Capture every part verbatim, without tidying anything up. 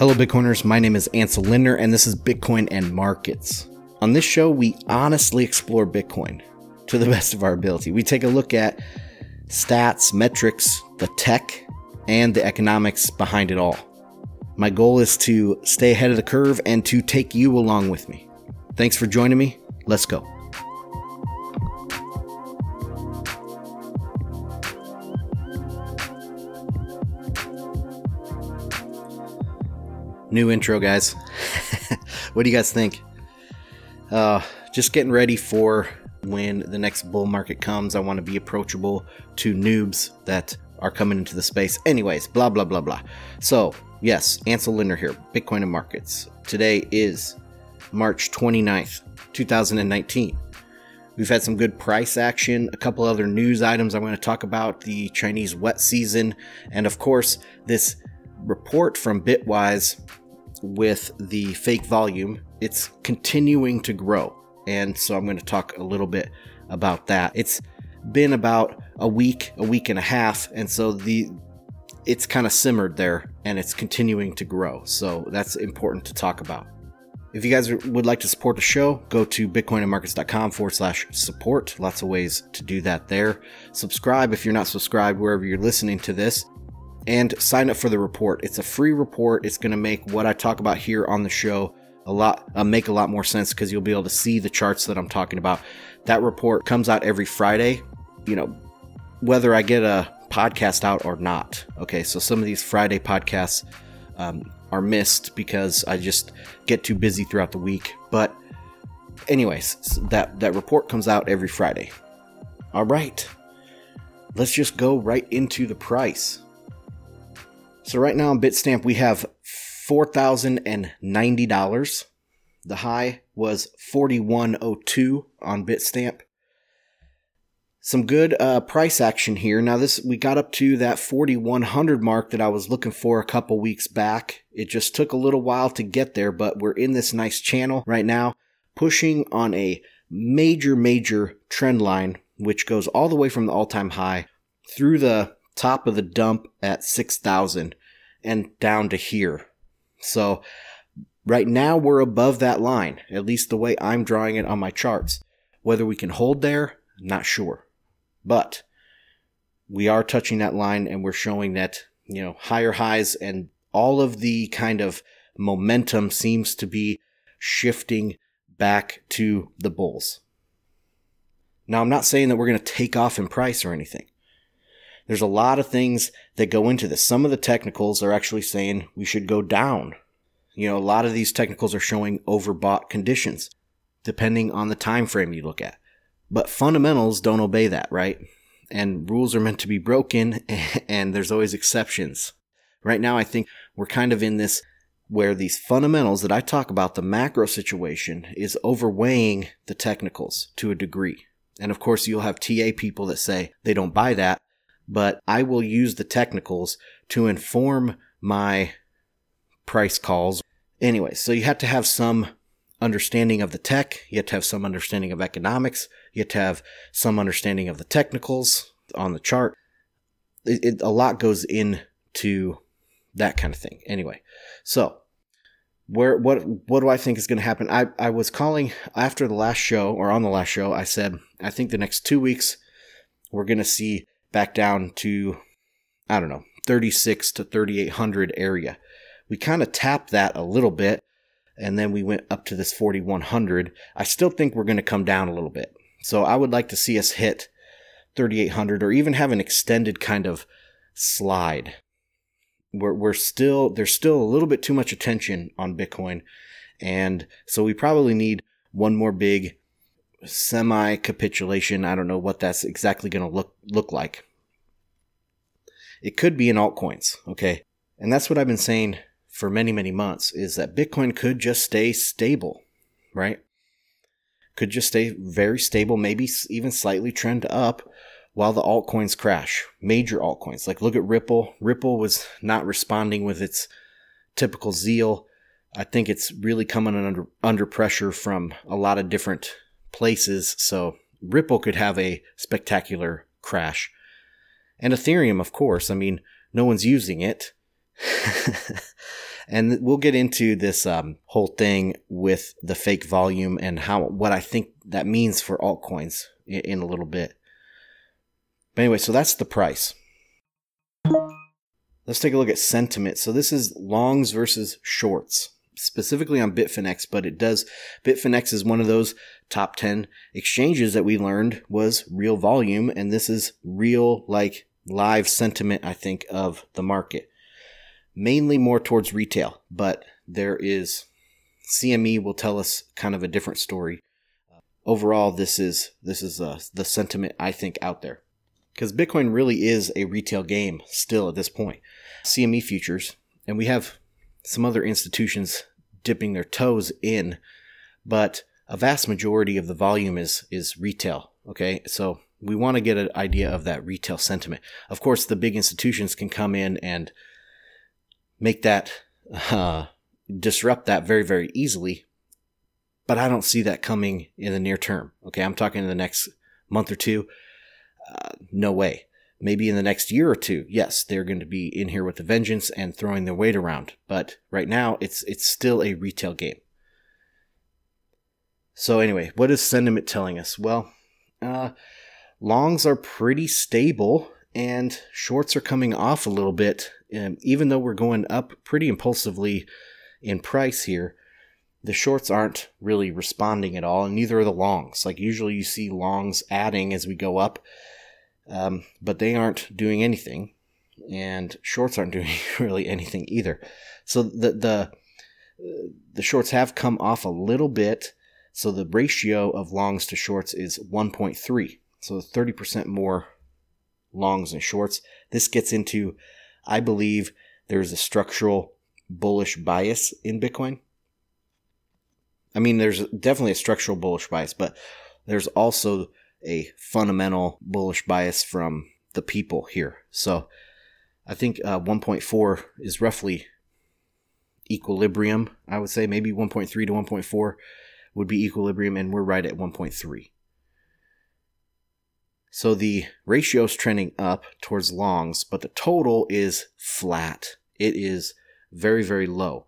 Hello Bitcoiners, my name is Ansel Lindner and this is Bitcoin and Markets. On this show, we honestly explore Bitcoin to the best of our ability. We take a look at stats, metrics, the tech, and the economics behind it all. My goal is to stay ahead of the curve and to take you along with me. Thanks for joining me. Let's go. New intro, guys. What do you guys think? Uh, just getting ready for when the next bull market comes. I want to be approachable to noobs that are coming into the space. Anyways, blah, blah, blah, blah. So, yes, Ansel Lindner here, Bitcoin and Markets. Today is March twenty-ninth, two thousand nineteen. We've had some good price action, a couple other news items I'm going to talk about, the Chinese wet season, and of course, this report from Bitwise with the fake volume. It's continuing to grow, and so I'm going to talk a little bit about that. It's been about a week, a week and a half, and so the it's kind of simmered there, and it's continuing to grow, so that's important to talk about. If you guys would like to support the show, go to bitcoinandmarkets.com forward slash support. Lots of ways to do that there. Subscribe if you're not subscribed wherever you're listening to this. And sign up for the report. It's a free report. It's going to make what I talk about here on the show a lot uh, make a lot more sense because you'll be able to see the charts that I'm talking about. That report comes out every Friday, you know, whether I get a podcast out or not. Okay, so some of these Friday podcasts um, are missed because I just get too busy throughout the week. But anyways, so that, that report comes out every Friday. All right, let's just go right into the price. So right now on Bitstamp, we have four thousand ninety dollars. The high was forty-one oh two on Bitstamp. Some good uh, price action here. Now this, we got up to that forty-one hundred mark that I was looking for a couple weeks back. It just took a little while to get there, but we're in this nice channel right now, pushing on a major, major trend line, which goes all the way from the all-time high through the top of the dump at six thousand and down to here. So right now we're above that line, at least the way I'm drawing it on my charts. Whether we can hold there, not sure. But we are touching that line and we're showing that, you know, higher highs and all of the kind of momentum seems to be shifting back to the bulls. Now I'm not saying that we're going to take off in price or anything. There's a lot of things that go into this. Some of the technicals are actually saying we should go down. You know, a lot of these technicals are showing overbought conditions, depending on the time frame you look at. But fundamentals don't obey that, right? And rules are meant to be broken, and there's always exceptions. Right now, I think we're kind of in this where these fundamentals that I talk about, the macro situation, is overweighing the technicals to a degree. And of course, you'll have T A people that say they don't buy that. But I will use the technicals to inform my price calls. Anyway, so you have to have some understanding of the tech. You have to have some understanding of economics. You have to have some understanding of the technicals on the chart. It, it, a lot goes into that kind of thing. Anyway, so where what what do I think is going to happen? I, I was calling after the last show, or on the last show, I said, I think the next two weeks we're going to see back down to, I don't know, thirty-six to thirty-eight hundred area. We kind of tapped that a little bit, and then we went up to this forty-one hundred. I still think we're going to come down a little bit. So I would like to see us hit thirty-eight hundred or even have an extended kind of slide. We're, we're still, there's still a little bit too much attention on Bitcoin. And so we probably need one more big semi-capitulation. I don't know what that's exactly going to look look like. It could be in altcoins, okay? And that's what I've been saying for many, many months, is that Bitcoin could just stay stable, right? Could just stay very stable, maybe even slightly trend up while the altcoins crash. Major altcoins. Like look at Ripple. Ripple was not responding with its typical zeal. I think it's really coming under under pressure from a lot of different places, so Ripple could have a spectacular crash. And Ethereum, of course, I mean, no one's using it. And we'll get into this um, whole thing with the fake volume and how what I think that means for altcoins in, in a little bit. But anyway, so that's the price. Let's take a look at sentiment. So this is longs versus shorts, specifically on Bitfinex, but it does. Bitfinex is one of those top ten exchanges that we learned was real volume, and this is real, like live sentiment, I think, of the market. Mainly more towards retail, but there is C M E will tell us kind of a different story. Overall, this is this is uh, the sentiment, I think, out there. Because Bitcoin really is a retail game still at this point. C M E futures, and we have some other institutions dipping their toes in, but a vast majority of the volume is is retail, okay? So we want to get an idea of that retail sentiment. Of course, the big institutions can come in and make that, uh, disrupt that very, very easily, but I don't see that coming in the near term, okay? I'm talking in the next month or two. Uh, no way. Maybe in the next year or two, yes, they're going to be in here with a vengeance and throwing their weight around. But right now, it's it's still a retail game. So anyway, what is sentiment telling us? Well, uh, longs are pretty stable and shorts are coming off a little bit. Um, even though we're going up pretty impulsively in price here, the shorts aren't really responding at all, and neither are the longs. Like usually you see longs adding as we go up, um, but they aren't doing anything, and shorts aren't doing really anything either. So the the the shorts have come off a little bit, so the ratio of longs to shorts is one point three, so thirty percent more longs and shorts. This gets into, I believe, there's a structural bullish bias in Bitcoin. I mean, there's definitely a structural bullish bias, but there's also a fundamental bullish bias from the people here. So I think uh, one point four is roughly equilibrium, I would say. Maybe one point three to one point four would be equilibrium, and we're right at one point three. So the ratio is trending up towards longs, but the total is flat. It is very, very low.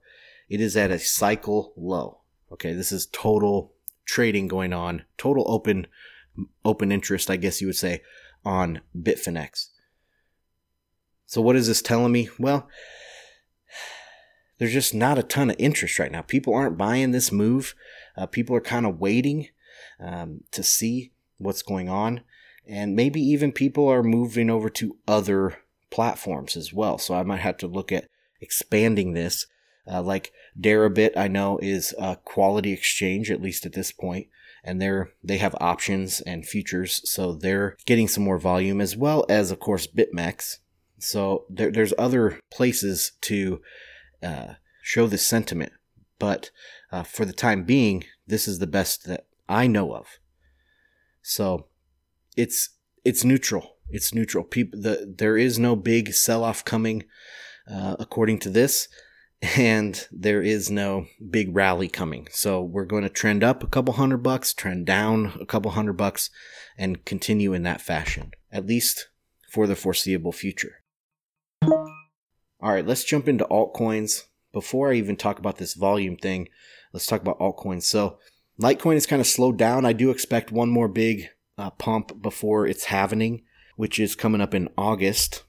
It is at a cycle low. Okay, this is total trading going on, total open open interest, I guess you would say, on Bitfinex. So what is this telling me? Well, there's just not a ton of interest right now. People aren't buying this move. Uh, people are kind of waiting um, to see what's going on. And maybe even people are moving over to other platforms as well. So I might have to look at expanding this. Uh, like Deribit, I know, is a quality exchange, at least at this point, and they're they have options and futures, so they're getting some more volume, as well as, of course, BitMEX. So there, there's other places to uh, show the sentiment, but uh, for the time being, this is the best that I know of. So it's it's neutral. It's neutral. People, the, there is no big sell-off coming, uh, according to this. And there is no big rally coming. So we're going to trend up a couple hundred bucks, trend down a couple hundred bucks, and continue in that fashion, at least for the foreseeable future. All right, let's jump into altcoins. Before I even talk about this volume thing, let's talk about altcoins. So Litecoin is kind of slowed down. I do expect one more big uh, pump before its halvening, which is coming up in August.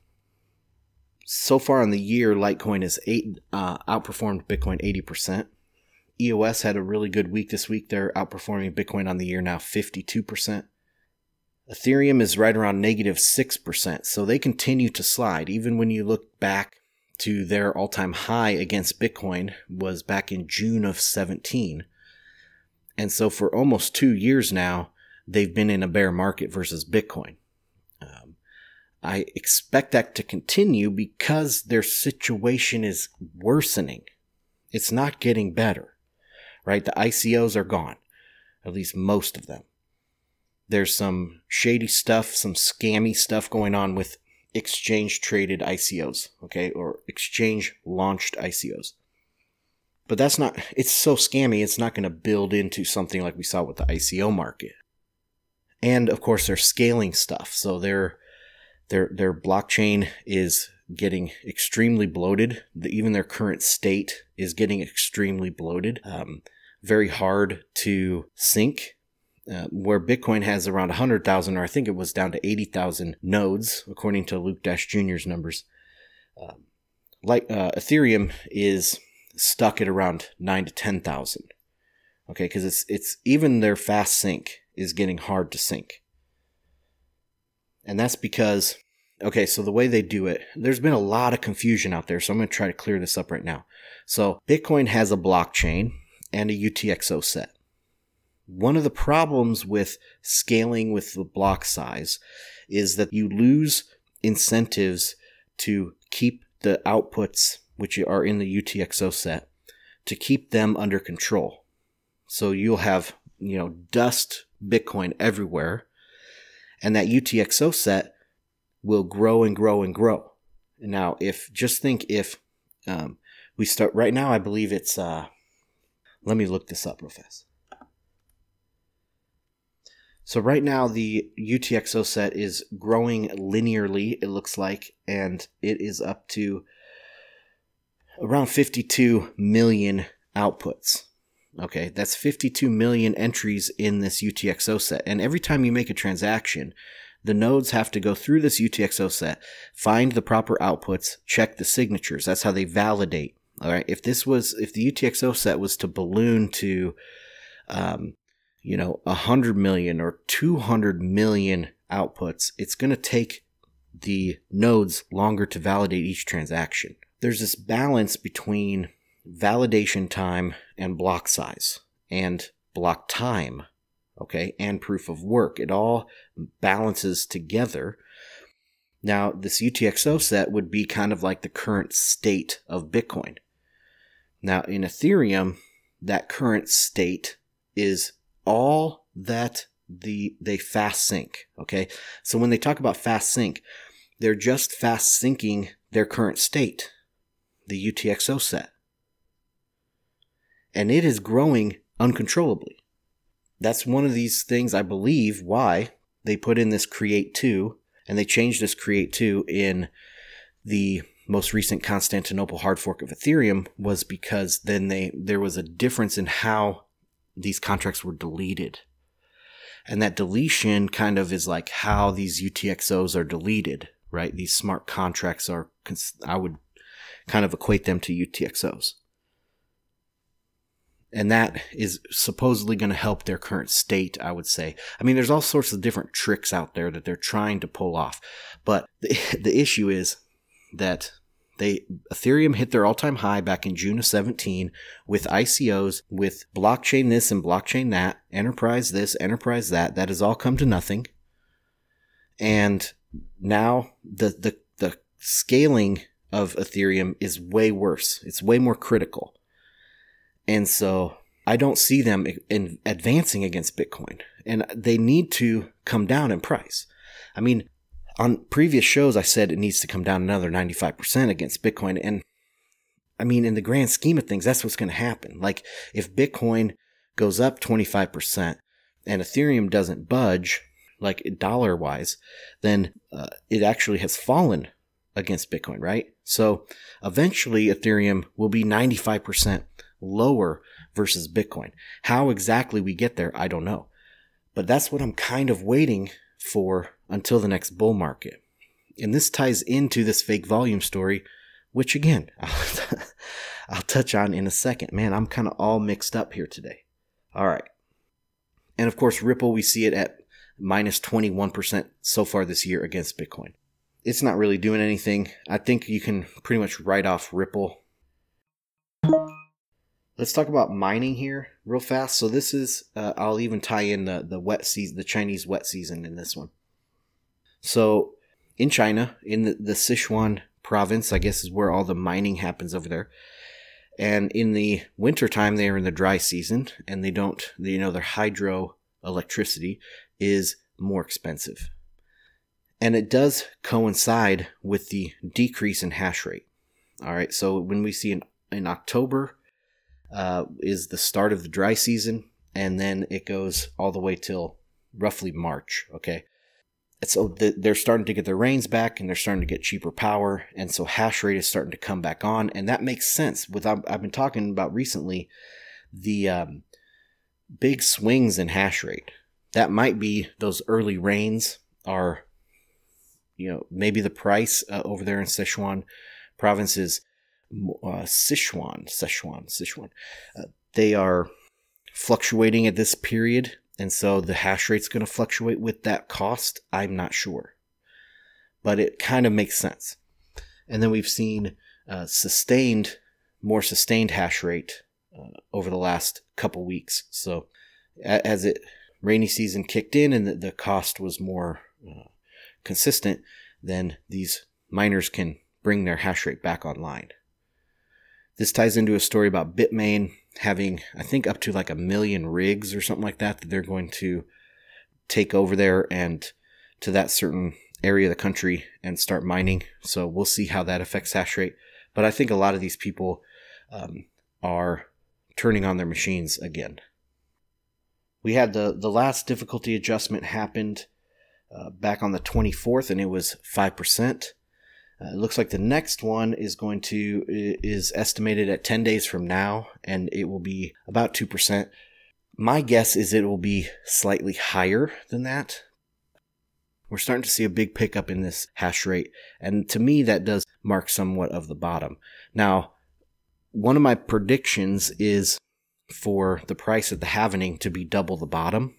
So far in the year, Litecoin has eight, uh, outperformed Bitcoin eighty percent. E O S had a really good week this week. They're outperforming Bitcoin on the year now fifty-two percent. Ethereum is right around negative six percent. So they continue to slide. Even when you look back to their all-time high against Bitcoin was back in June of seventeen. And so for almost two years now, they've been in a bear market versus Bitcoin. Um, I expect that to continue because their situation is worsening. It's not getting better, right? The I C Os are gone, at least most of them. There's some shady stuff, some scammy stuff going on with exchange-traded I C Os, okay, or exchange-launched I C Os. But that's not, it's so scammy, it's not going to build into something like we saw with the I C O market. And, of course, they're scaling stuff, so they're Their their blockchain is getting extremely bloated. The, even their current state is getting extremely bloated. Um, very hard to sync. Uh, where Bitcoin has around one hundred thousand, or I think it was down to eighty thousand nodes, according to Luke Dash Junior's numbers. Uh, like uh, Ethereum is stuck at around nine to ten thousand. Okay, because it's it's even their fast sync is getting hard to sync. And that's because, okay, so the way they do it, there's been a lot of confusion out there, so I'm going to try to clear this up right now. So Bitcoin has a blockchain and a U T X O set. One of the problems with scaling with the block size is that you lose incentives to keep the outputs, which are in the U T X O set, to keep them under control. So you'll have, you know, dust Bitcoin everywhere, and that U T X O set will grow and grow and grow. Now, if just think if um, we start right now, I believe it's, uh, let me look this up real fast. So right now, the U T X O set is growing linearly, it looks like, and it is up to around fifty-two million outputs. Okay, that's fifty-two million entries in this U T X O set. And every time you make a transaction, the nodes have to go through this U T X O set, find the proper outputs, check the signatures. That's how they validate. All right, if this was, if the U T X O set was to balloon to, um, you know, one hundred million or two hundred million outputs, it's going to take the nodes longer to validate each transaction. There's this balance between validation time and block size and block time, okay, and proof of work. It all balances together. Now, this U T X O set would be kind of like the current state of Bitcoin. Now, in Ethereum, that current state is all that the they fast sync, okay? So when they talk about fast sync, they're just fast syncing their current state, the U T X O set. And it is growing uncontrollably. That's one of these things, I believe, why they put in this create two, and they changed this create two in the most recent Constantinople hard fork of Ethereum, was because then they there was a difference in how these contracts were deleted. And that deletion kind of is like how these U T X Os are deleted, right? These smart contracts are, I would kind of equate them to U T X Os. And that is supposedly going to help their current state, I would say. I mean, there's all sorts of different tricks out there that they're trying to pull off. But the, the issue is that they Ethereum hit their all-time high back in June of seventeen with I C Os, with blockchain this and blockchain that, enterprise this, enterprise that. That has all come to nothing. And now the the, the scaling of Ethereum is way worse. It's way more critical. And so I don't see them in advancing against Bitcoin, and they need to come down in price. I mean, on previous shows, I said it needs to come down another ninety-five percent against Bitcoin. And I mean, in the grand scheme of things, that's what's going to happen. Like if Bitcoin goes up twenty-five percent and Ethereum doesn't budge, like dollar wise, then uh, it actually has fallen against Bitcoin, right? So eventually Ethereum will be ninety-five percent lower versus Bitcoin. How exactly we get there, I don't know. But that's what I'm kind of waiting for until the next bull market. And this ties into this fake volume story, which again, I'll, t- I'll touch on in a second. Man, I'm kind of all mixed up here today. All right. And of course, Ripple, we see it at minus twenty-one percent so far this year against Bitcoin. It's not really doing anything. I think you can pretty much write off Ripple. Let's talk about mining here real fast. So this is, uh, I'll even tie in the, the wet season, the Chinese wet season in this one. So in China, in the, the Sichuan province, I guess is where all the mining happens over there. And in the wintertime, they are in the dry season, and they don't, they, you know, their hydro electricity is more expensive. And it does coincide with the decrease in hash rate. All right. So when we see in, in October, Uh, is the start of the dry season, and then it goes all the way till roughly March, okay? so the, they're starting to get their reins back, and they're starting to get cheaper power. And so hash rate is starting to come back on. And that makes sense. With I've, I've been talking about recently the um, big swings in hash rate. That might be those early rains are, you know, maybe the price uh, over there in Sichuan province is uh, Sichuan, Sichuan, Sichuan. Uh, they are fluctuating at this period. And so the hash rate's going to fluctuate with that cost. I'm not sure, but it kind of makes sense. And then we've seen uh, sustained, more sustained hash rate uh, over the last couple weeks. So as it rainy season kicked in and the, the cost was more uh, consistent, then these miners can bring their hash rate back online. This ties into a story about Bitmain having, I think, up to like a million rigs or something like that, that they're going to take over there and to that certain area of the country and start mining. So we'll see how that affects hash rate. But I think a lot of these people um, are turning on their machines again. We had the, the last difficulty adjustment happened uh, back on the twenty-fourth, and it was five percent. Uh, it looks like the next one is going to is estimated at ten days from now, and it will be about two percent. My guess is it will be slightly higher than that. We're starting to see a big pickup in this hash rate, and to me that does mark somewhat of the bottom. Now, one of my predictions is for the price at the halvening to be double the bottom,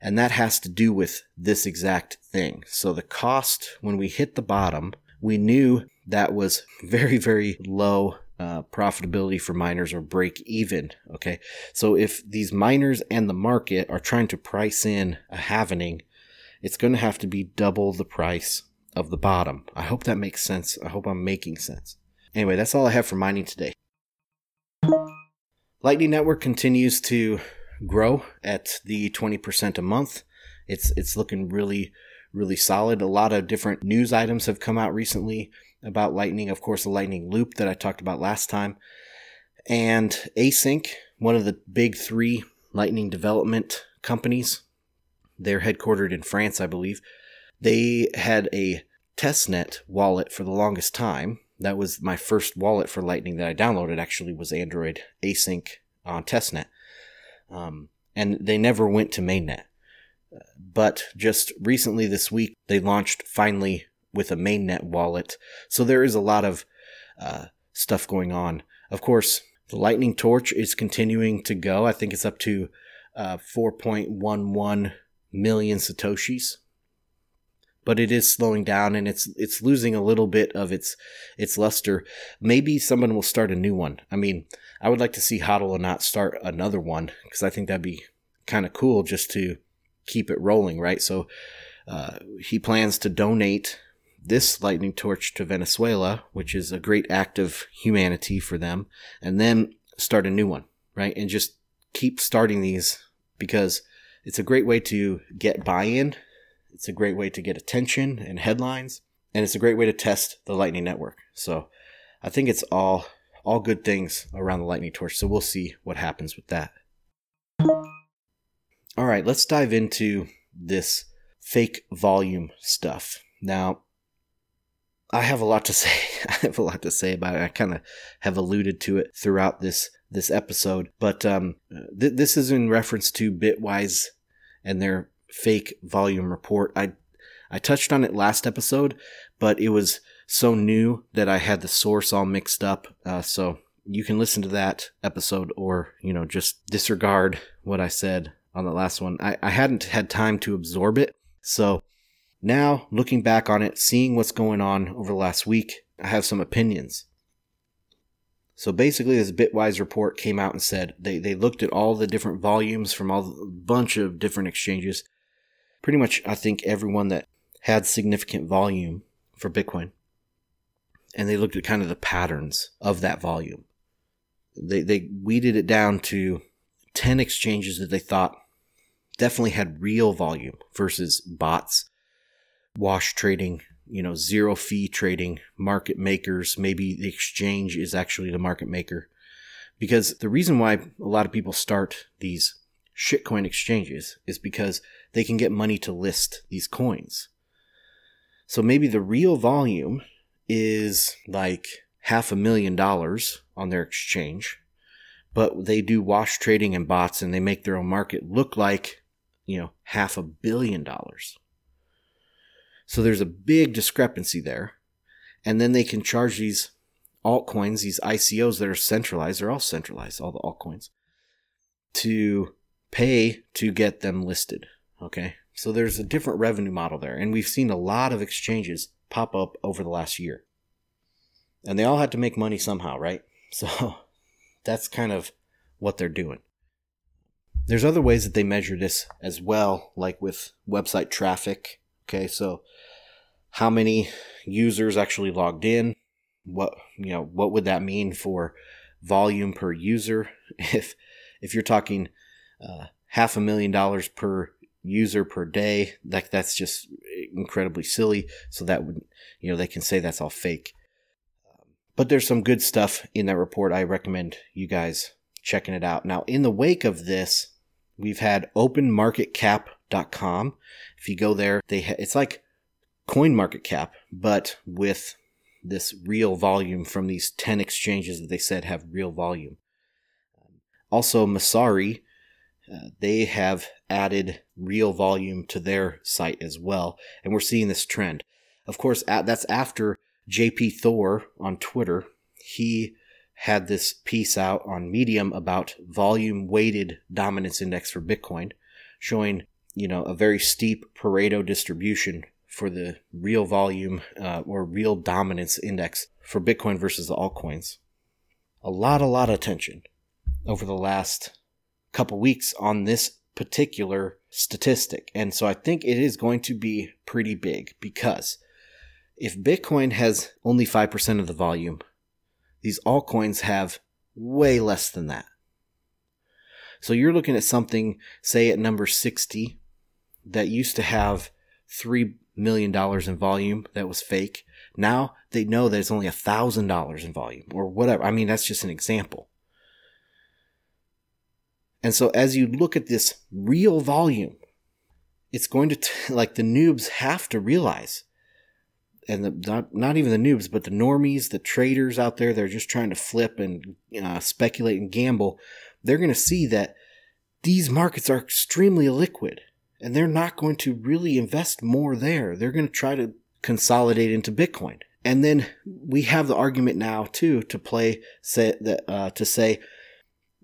and that has to do with this exact thing. So the cost when we hit the bottom, we knew that was very, very low uh, profitability for miners or break even, okay? So if these miners and the market are trying to price in a halvening, it's going to have to be double the price of the bottom. I hope that makes sense. I hope I'm making sense. Anyway, that's all I have for mining today. Lightning Network continues to grow at the twenty percent a month. It's it's looking really Really solid. A lot of different news items have come out recently about Lightning. Of course, the Lightning Loop that I talked about last time. And A C I N C, one of the big three Lightning development companies, they're headquartered in France, I believe. They had a testnet wallet for the longest time. That was my first wallet for Lightning that I downloaded, actually, was Android A C I N C on testnet. Um, and they never went to mainnet. But just recently this week, they launched finally with a mainnet wallet. So there is a lot of uh, stuff going on. Of course, the Lightning Torch is continuing to go. I think it's up to uh, four point one one million Satoshis. But it is slowing down, and it's it's losing a little bit of its its luster. Maybe someone will start a new one. I mean, I would like to see HODL or not start another one, because I think that'd be kind of cool just to keep it rolling, right? So uh, he plans to donate this Lightning Torch to Venezuela, which is a great act of humanity for them, and then start a new one, right? And just keep starting these, because it's a great way to get buy-in. It's a great way to get attention and headlines, and it's a great way to test the Lightning Network. So I think it's all all good things around the Lightning Torch. So we'll see what happens with that. All right, let's dive into this fake volume stuff. Now, I have a lot to say. I have a lot to say about it. I kind of have alluded to it throughout this this episode. But um, th- this is in reference to Bitwise and their fake volume report. I I touched on it last episode, but it was so new that I had the source all mixed up. Uh, so you can listen to that episode, or you know, just disregard what I said on the last one. I, I hadn't had time to absorb it. So now looking back on it, seeing what's going on over the last week, I have some opinions. So basically this Bitwise report came out and said they, they looked at all the different volumes from all a bunch of different exchanges. Pretty much, I think, everyone that had significant volume for Bitcoin. And they looked at kind of the patterns of that volume. They, they weeded it down to ten exchanges that they thought definitely had real volume versus bots, wash trading, you know, zero fee trading, market makers. Maybe the exchange is actually the market maker, because the reason why a lot of people start these shitcoin exchanges is because they can get money to list these coins. So maybe the real volume is like half a million dollars on their exchange, but they do wash trading and bots and they make their own market look like, you know, half a billion dollars. So there's a big discrepancy there. And then they can charge these altcoins, these I C Os that are centralized, they're all centralized, all the altcoins, to pay to get them listed. Okay. So there's a different revenue model there. And we've seen a lot of exchanges pop up over the last year. And they all had to make money somehow, right? So that's kind of what they're doing. There's other ways that they measure this as well, like with website traffic. Okay, so how many users actually logged in? What, you know, what would that mean for volume per user? If if you're talking uh, half a million dollars per user per day, like that's just incredibly silly. So that would, you know, they can say that's all fake. But there's some good stuff in that report. I recommend you guys checking it out. Now, in the wake of this, we've had open market cap dot com. If you go there, they ha- it's like CoinMarketCap, but with this real volume from these ten exchanges that they said have real volume. Also, Masari, uh, they have added real volume to their site as well. And we're seeing this trend. Of course, at, that's after J P Thor on Twitter, he had this piece out on Medium about volume weighted dominance index for Bitcoin, showing, you know, a very steep Pareto distribution for the real volume uh, or real dominance index for Bitcoin versus the altcoins. A lot, a lot of attention over the last couple weeks on this particular statistic. And so I think it is going to be pretty big, because if Bitcoin has only five percent of the volume, these altcoins have way less than that. So you're looking at something, say at number sixty, that used to have three million dollars in volume that was fake. Now they know that it's only one thousand dollars in volume or whatever. I mean, that's just an example. And so as you look at this real volume, it's going to, t- like the noobs have to realize, and the, not, not even the noobs, but the normies, the traders out there, they're just trying to flip and uh, speculate and gamble. They're going to see that these markets are extremely illiquid, and they're not going to really invest more there. They're going to try to consolidate into Bitcoin. And then we have the argument now too to play, say, that, uh, to say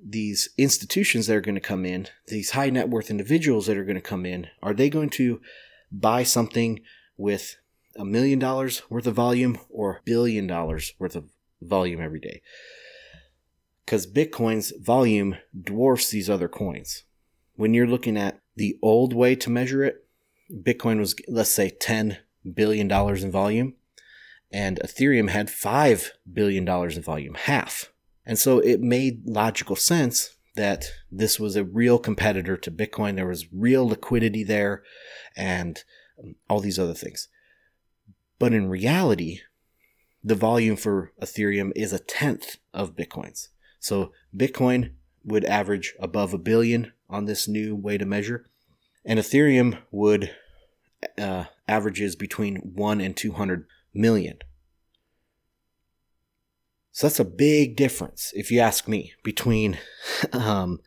these institutions that are going to come in, these high net worth individuals that are going to come in, are they going to buy something with a million dollars worth of volume or a billion dollars worth of volume every day? Because Bitcoin's volume dwarfs these other coins. When you're looking at the old way to measure it, Bitcoin was, let's say, ten billion dollars in volume, and Ethereum had five billion dollars in volume, half. And so it made logical sense that this was a real competitor to Bitcoin. There was real liquidity there and all these other things. But in reality, the volume for Ethereum is a tenth of Bitcoin's. So Bitcoin would average above a billion on this new way to measure, and Ethereum would uh, averages between one and two hundred million. So that's a big difference, if you ask me, between um,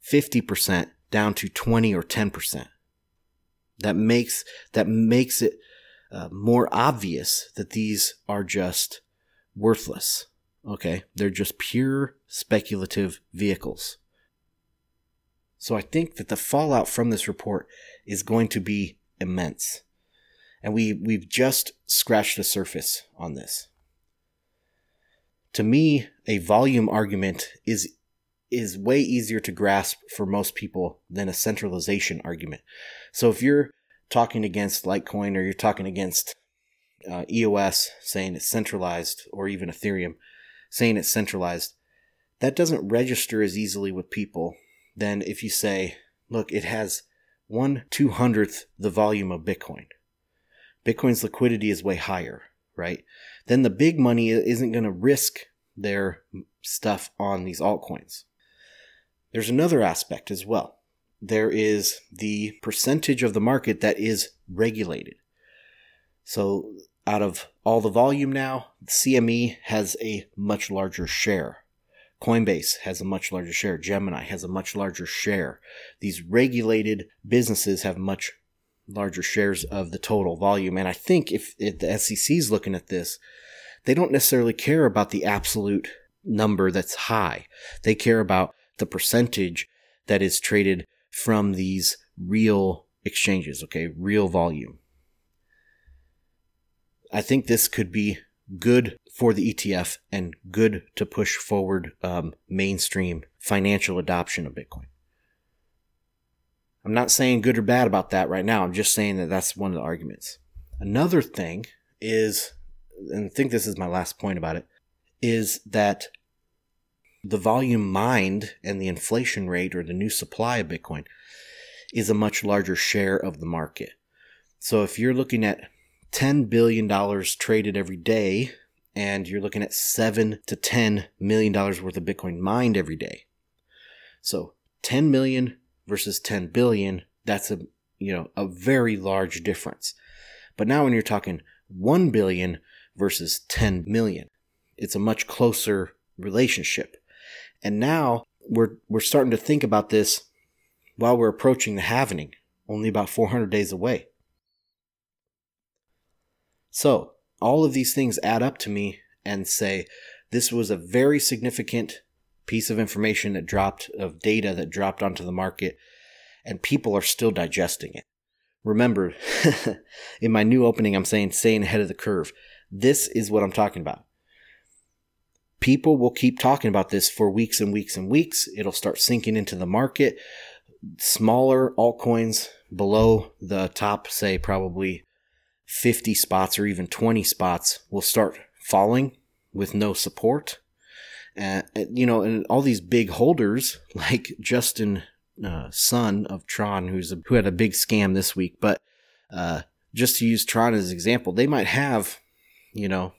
fifty percent down to twenty or ten percent. That makes that makes it Uh, more obvious that these are just worthless. Okay, they're just pure speculative vehicles. So I think that the fallout from this report is going to be immense, and we we've just scratched the surface on this. To me, a volume argument is is way easier to grasp for most people than a centralization argument. So if you're talking against Litecoin, or you're talking against uh, E O S, saying it's centralized, or even Ethereum, saying it's centralized, that doesn't register as easily with people than if you say, look, it has one two hundredth the volume of Bitcoin. Bitcoin's liquidity is way higher, right? Then the big money isn't going to risk their stuff on these altcoins. There's another aspect as well. There is the percentage of the market that is regulated. So out of all the volume now, C M E has a much larger share. Coinbase has a much larger share. Gemini has a much larger share. These regulated businesses have much larger shares of the total volume. And I think if, if the S E C is looking at this, they don't necessarily care about the absolute number that's high. They care about the percentage that is traded from these real exchanges, okay, real volume. I think this could be good for the E T F and good to push forward um, mainstream financial adoption of Bitcoin. I'm not saying good or bad about that right now. I'm just saying that that's one of the arguments. Another thing is, and I think this is my last point about it, is that the volume mined and the inflation rate or the new supply of Bitcoin is a much larger share of the market. So if you're looking at ten billion dollars traded every day, and you're looking at seven to ten million dollars worth of Bitcoin mined every day. So ten million versus ten billion, that's a, you know, a very large difference. But now when you're talking one billion versus ten million, it's a much closer relationship. And now we're we're starting to think about this while we're approaching the halvening, only about four hundred days away. So all of these things add up to me and say this was a very significant piece of information that dropped, of data that dropped onto the market, and people are still digesting it. Remember, in my new opening, I'm saying staying ahead of the curve. This is what I'm talking about. People will keep talking about this for weeks and weeks and weeks. It'll start sinking into the market. Smaller altcoins below the top, say probably fifty spots or even twenty spots, will start falling with no support. Uh, you know, and all these big holders like Justin uh, Sun of Tron, who's a, who had a big scam this week. But uh, just to use Tron as an example, they might have, you know,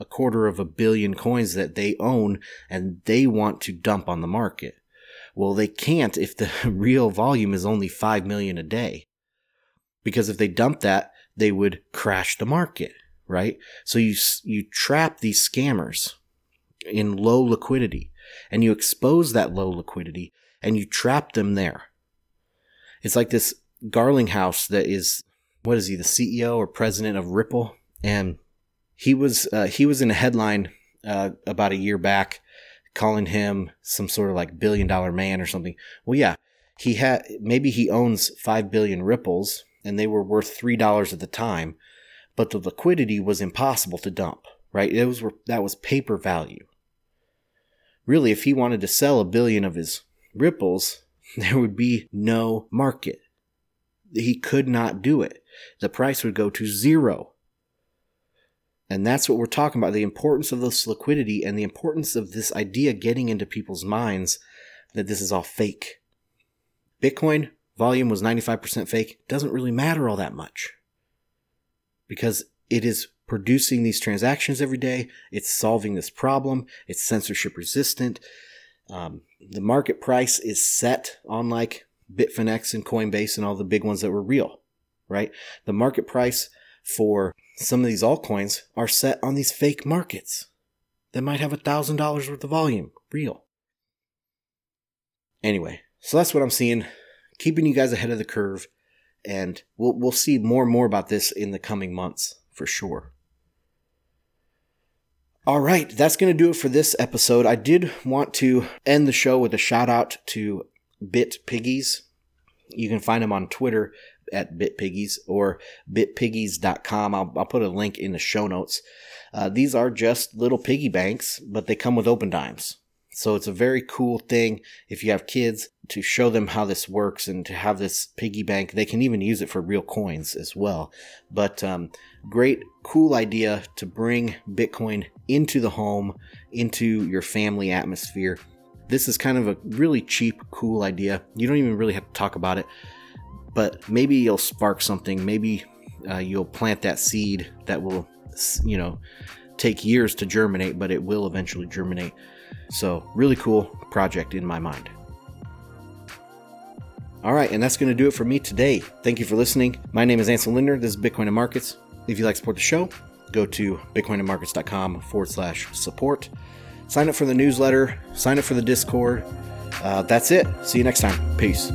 a quarter of a billion coins that they own and they want to dump on the market. Well, they can't if the real volume is only five million a day, because if they dump that, they would crash the market, right? So you you trap these scammers in low liquidity, and you expose that low liquidity, and you trap them there. It's like this Garlinghouse that is, what is he, the C E O or president of Ripple? And he was uh, he was in a headline uh, about a year back, calling him some sort of like billion dollar man or something. Well, yeah, he had maybe he owns five billion Ripples, and they were worth three dollars at the time, but the liquidity was impossible to dump. Right? It was that was paper value. Really, if he wanted to sell a billion of his Ripples, there would be no market. He could not do it. The price would go to zero. And that's what we're talking about, the importance of this liquidity and the importance of this idea getting into people's minds that this is all fake. Bitcoin volume was ninety-five percent fake. Doesn't really matter all that much because it is producing these transactions every day. It's solving this problem. It's censorship resistant. Um, the market price is set on like Bitfinex and Coinbase and all the big ones that were real, right? The market price for some of these altcoins are set on these fake markets that might have one thousand dollars worth of volume, real. Anyway, so that's what I'm seeing, keeping you guys ahead of the curve, and we'll we'll see more and more about this in the coming months for sure. All right, that's going to do it for this episode. I did want to end the show with a shout out to BitPiggies. You can find them on Twitter at BitPiggies or bit piggies dot com. I'll, I'll put a link in the show notes. Uh, these are just little piggy banks, but they come with open dimes. So it's a very cool thing if you have kids to show them how this works and to have this piggy bank. They can even use it for real coins as well. But um, great, cool idea to bring Bitcoin into the home, into your family atmosphere. This is kind of a really cheap, cool idea. You don't even really have to talk about it, but maybe you'll spark something. Maybe uh, you'll plant that seed that will, you know, take years to germinate, but it will eventually germinate. So really cool project in my mind. All right, and that's going to do it for me today. Thank you for listening. My name is Ansel Lindner. This is Bitcoin and Markets. If you'd like to support the show, go to bitcoinandmarkets.com forward slash support. Sign up for the newsletter. Sign up for the Discord. Uh, that's it. See you next time. Peace.